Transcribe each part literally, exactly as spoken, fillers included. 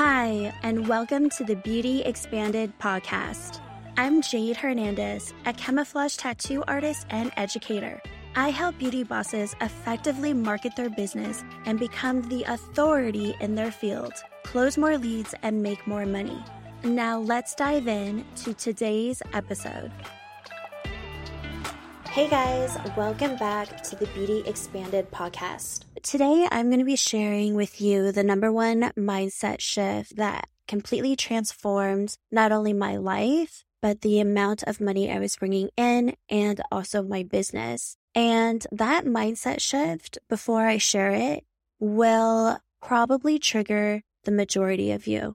Hi, and welcome to the Beauty Expanded Podcast. I'm Jade Hernandez, a camouflage tattoo artist and educator. I help beauty bosses effectively market their business and become the authority in their field, close more leads, and make more money. Now let's dive in to today's episode. Hey guys, welcome back to the Beauty Expanded Podcast. Today, I'm going to be sharing with you the number one mindset shift that completely transformed not only my life, but the amount of money I was bringing in and also my business. And that mindset shift, before I share it, will probably trigger the majority of you.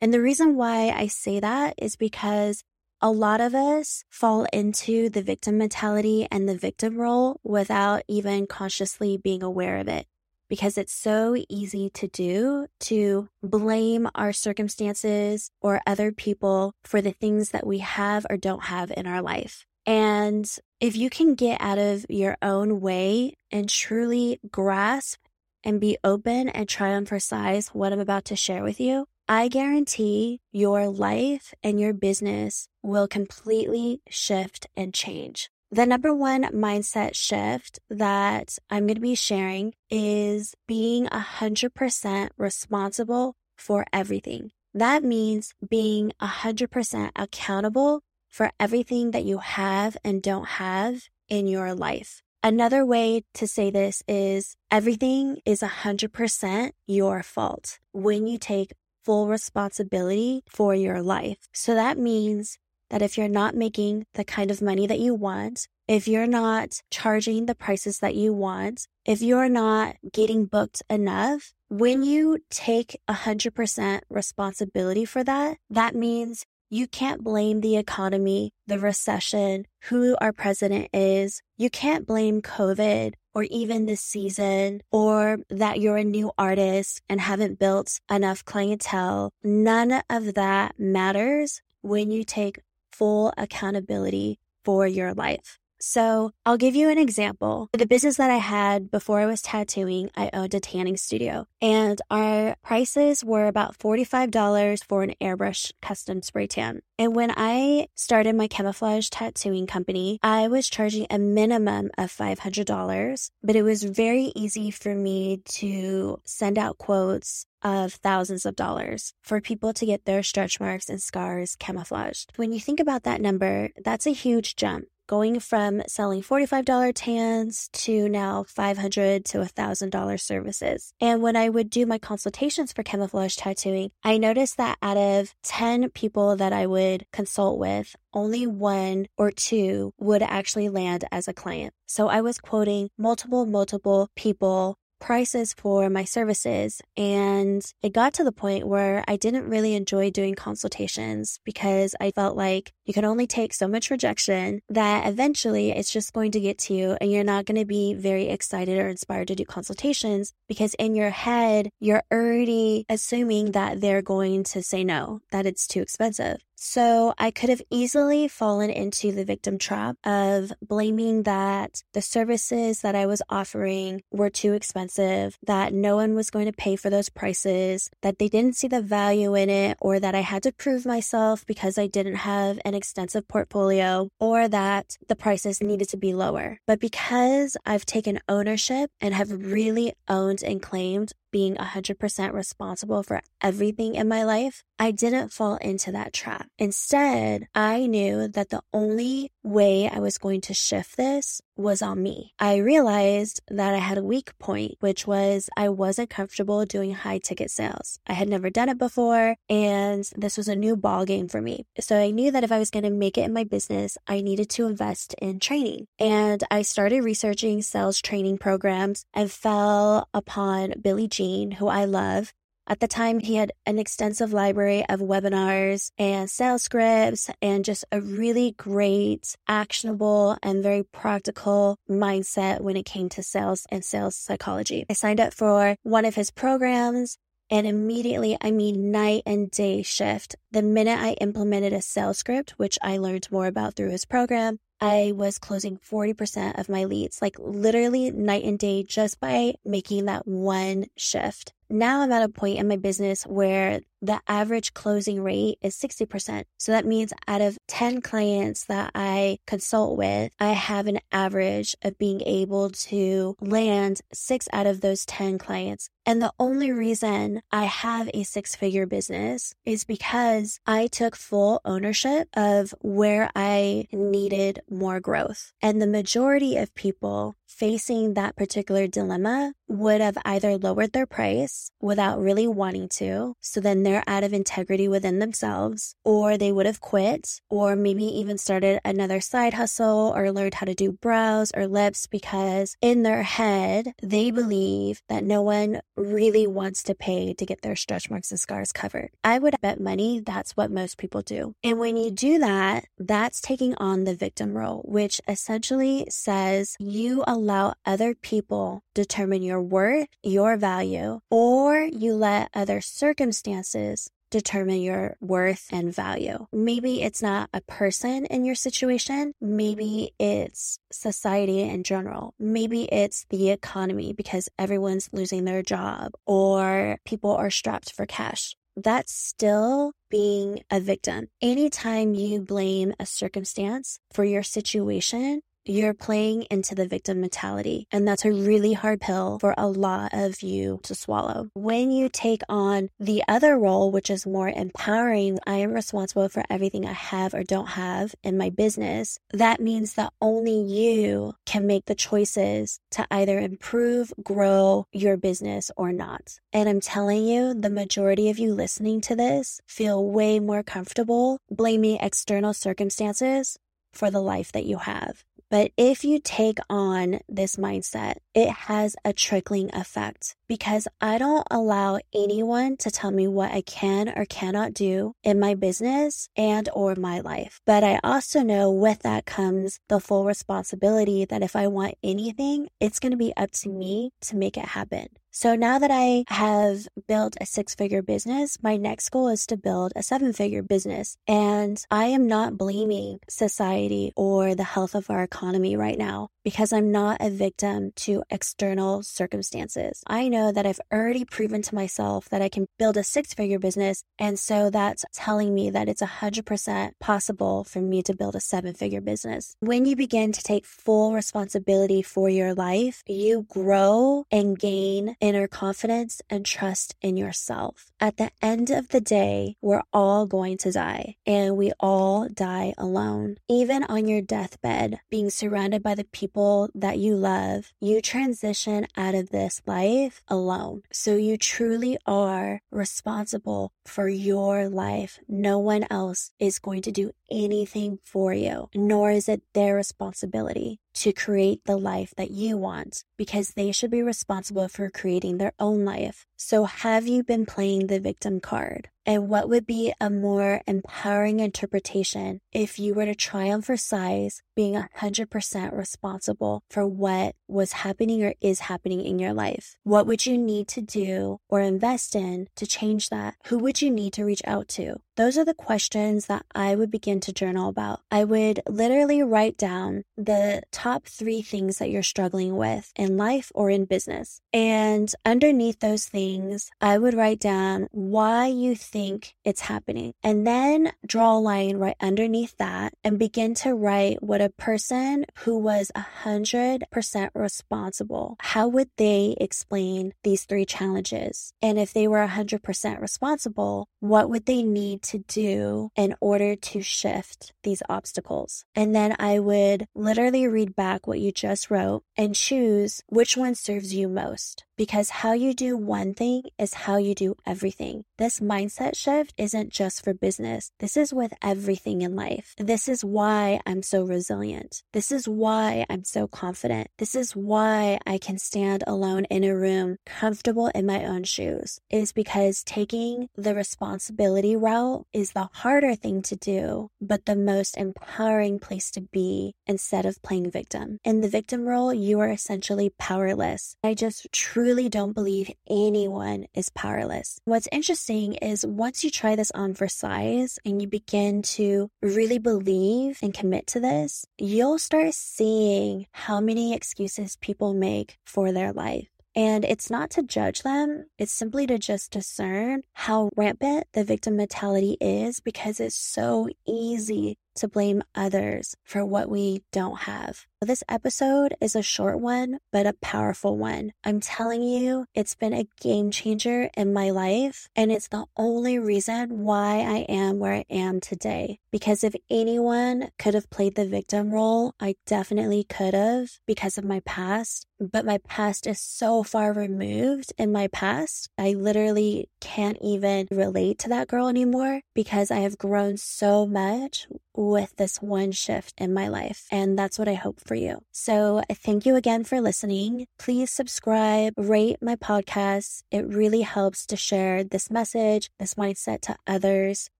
And the reason why I say that is because a lot of us fall into the victim mentality and the victim role without even consciously being aware of it, because it's so easy to do, to blame our circumstances or other people for the things that we have or don't have in our life. And if you can get out of your own way and truly grasp and be open and try on for size what I'm about to share with you, I guarantee your life and your business will completely shift and change. The number one mindset shift that I'm going to be sharing is being one hundred percent responsible for everything. That means being one hundred percent accountable for everything that you have and don't have in your life. Another way to say this is everything is one hundred percent your fault when you take full responsibility for your life. So that means that if you're not making the kind of money that you want, if you're not charging the prices that you want, if you're not getting booked enough, when you take one hundred percent responsibility for that, that means you can't blame the economy, the recession, who our president is. You can't blame COVID or even this season, or that you're a new artist and haven't built enough clientele. None of that matters when you take full accountability for your life. So I'll give you an example. The business that I had before I was tattooing, I owned a tanning studio, and our prices were about forty-five dollars for an airbrush custom spray tan. And when I started my camouflage tattooing company, I was charging a minimum of five hundred dollars, but it was very easy for me to send out quotes of thousands of dollars for people to get their stretch marks and scars camouflaged. When you think about that number, that's a huge jump. Going from selling forty-five dollars tans to now five hundred dollars to one thousand dollars services. And when I would do my consultations for camouflage tattooing, I noticed that out of ten people that I would consult with, only one or two would actually land as a client. So I was quoting multiple, multiple people prices for my services, and it got to the point where I didn't really enjoy doing consultations because I felt like you can only take so much rejection that eventually it's just going to get to you and you're not going to be very excited or inspired to do consultations, because in your head you're already assuming that they're going to say no, that it's too expensive. So I could have easily fallen into the victim trap of blaming that the services that I was offering were too expensive, that no one was going to pay for those prices, that they didn't see the value in it, or that I had to prove myself because I didn't have an extensive portfolio, or that the prices needed to be lower. But because I've taken ownership and have really owned and claimed being one hundred percent responsible for everything in my life, I didn't fall into that trap. Instead, I knew that the only way I was going to shift this was on me. I realized that I had a weak point, which was I wasn't comfortable doing high ticket sales. I had never done it before, and this was a new ball game for me. So I knew that if I was going to make it in my business, I needed to invest in training. And I started researching sales training programs and fell upon Billie Jean, who I love. At the time, he had an extensive library of webinars and sales scripts and just a really great, actionable, and very practical mindset when it came to sales and sales psychology. I signed up for one of his programs, and immediately, I mean night and day shift. The minute I implemented a sales script, which I learned more about through his program, I was closing forty percent of my leads, like literally night and day, just by making that one shift. Now I'm at a point in my business where the average closing rate is sixty percent. So that means out of ten clients that I consult with, I have an average of being able to land six out of those ten clients. And the only reason I have a six-figure business is because I took full ownership of where I needed more growth. And the majority of people facing that particular dilemma would have either lowered their price without really wanting to, so then they're out of integrity within themselves, or they would have quit, or maybe even started another side hustle or learned how to do brows or lips, because in their head, they believe that no one really wants to pay to get their stretch marks and scars covered. I would bet money that's what most people do. And when you do that, that's taking on the victim role, which essentially says you allow other people determine your worth, your value, or you let other circumstances determine your worth and value. Maybe it's not a person in your situation. Maybe it's society in general. Maybe it's the economy because everyone's losing their job or people are strapped for cash. That's still being a victim. Anytime you blame a circumstance for your situation, you're playing into the victim mentality, and that's a really hard pill for a lot of you to swallow. When you take on the other role, which is more empowering, I am responsible for everything I have or don't have in my business. That means that only you can make the choices to either improve, grow your business or not. And I'm telling you, the majority of you listening to this feel way more comfortable blaming external circumstances for the life that you have. But if you take on this mindset, it has a trickling effect, because I don't allow anyone to tell me what I can or cannot do in my business and or my life. But I also know with that comes the full responsibility that if I want anything, it's going to be up to me to make it happen. So now that I have built a six-figure business, my next goal is to build a seven-figure business. And I am not blaming society or the health of our economy right now, because I'm not a victim to external circumstances. I know that I've already proven to myself that I can build a six-figure business. And so that's telling me that it's one hundred percent possible for me to build a seven-figure business. When you begin to take full responsibility for your life, you grow and gain inner confidence and trust in yourself. At the end of the day, we're all going to die, and we all die alone. Even on your deathbed, being surrounded by the people that you love, you transition out of this life alone. So you truly are responsible for your life. No one else is going to do anything for you, nor is it their responsibility to create the life that you want, because they should be responsible for creating their own life. So have you been playing the victim card? And what would be a more empowering interpretation if you were to triumph for size, being one hundred percent responsible for what was happening or is happening in your life? What would you need to do or invest in to change that? Who would you need to reach out to? Those are the questions that I would begin to journal about. I would literally write down the top three things that you're struggling with in life or in business. And underneath those things, I would write down why you think it's happening. And then draw a line right underneath that and begin to write what a person who was one hundred percent responsible, how would they explain these three challenges? And if they were one hundred percent responsible, what would they need to do in order to shift these obstacles? And then I would literally read back what you just wrote and choose which one serves you most. Because how you do one thing is how you do everything. This mindset shift isn't just for business. This is with everything in life. This is why I'm so resilient. This is why I'm so confident. This is why I can stand alone in a room comfortable in my own shoes, is because taking the responsibility route is the harder thing to do, but the most empowering place to be instead of playing victim. In the victim role, you are essentially powerless. I just truly really don't believe anyone is powerless. What's interesting is once you try this on for size and you begin to really believe and commit to this, you'll start seeing how many excuses people make for their life. And it's not to judge them. It's simply to just discern how rampant the victim mentality is, because it's so easy to blame others for what we don't have. This episode is a short one, but a powerful one. I'm telling you, it's been a game changer in my life, and it's the only reason why I am where I am today. Because if anyone could have played the victim role, I definitely could have because of my past, but my past is so far removed in my past. I literally can't even relate to that girl anymore because I have grown so much with this one shift in my life. And that's what I hope for you. So thank you again for listening. Please subscribe, rate my podcast. It really helps to share this message, this mindset to others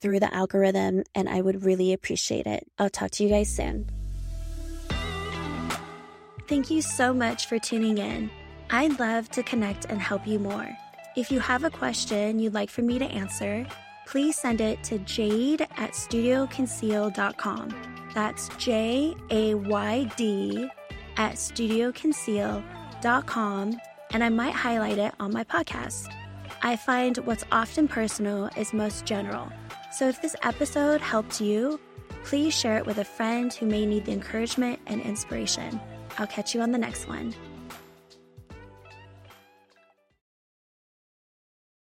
through the algorithm, and I would really appreciate it. I'll talk to you guys soon. Thank you so much for tuning in. I'd love to connect and help you more. If you have a question you'd like for me to answer, please send it to jade at studio conceal dot com. That's J A Y D at studio conceal dot com, and I might highlight it on my podcast. I find what's often personal is most general. So if this episode helped you, please share it with a friend who may need the encouragement and inspiration. I'll catch you on the next one.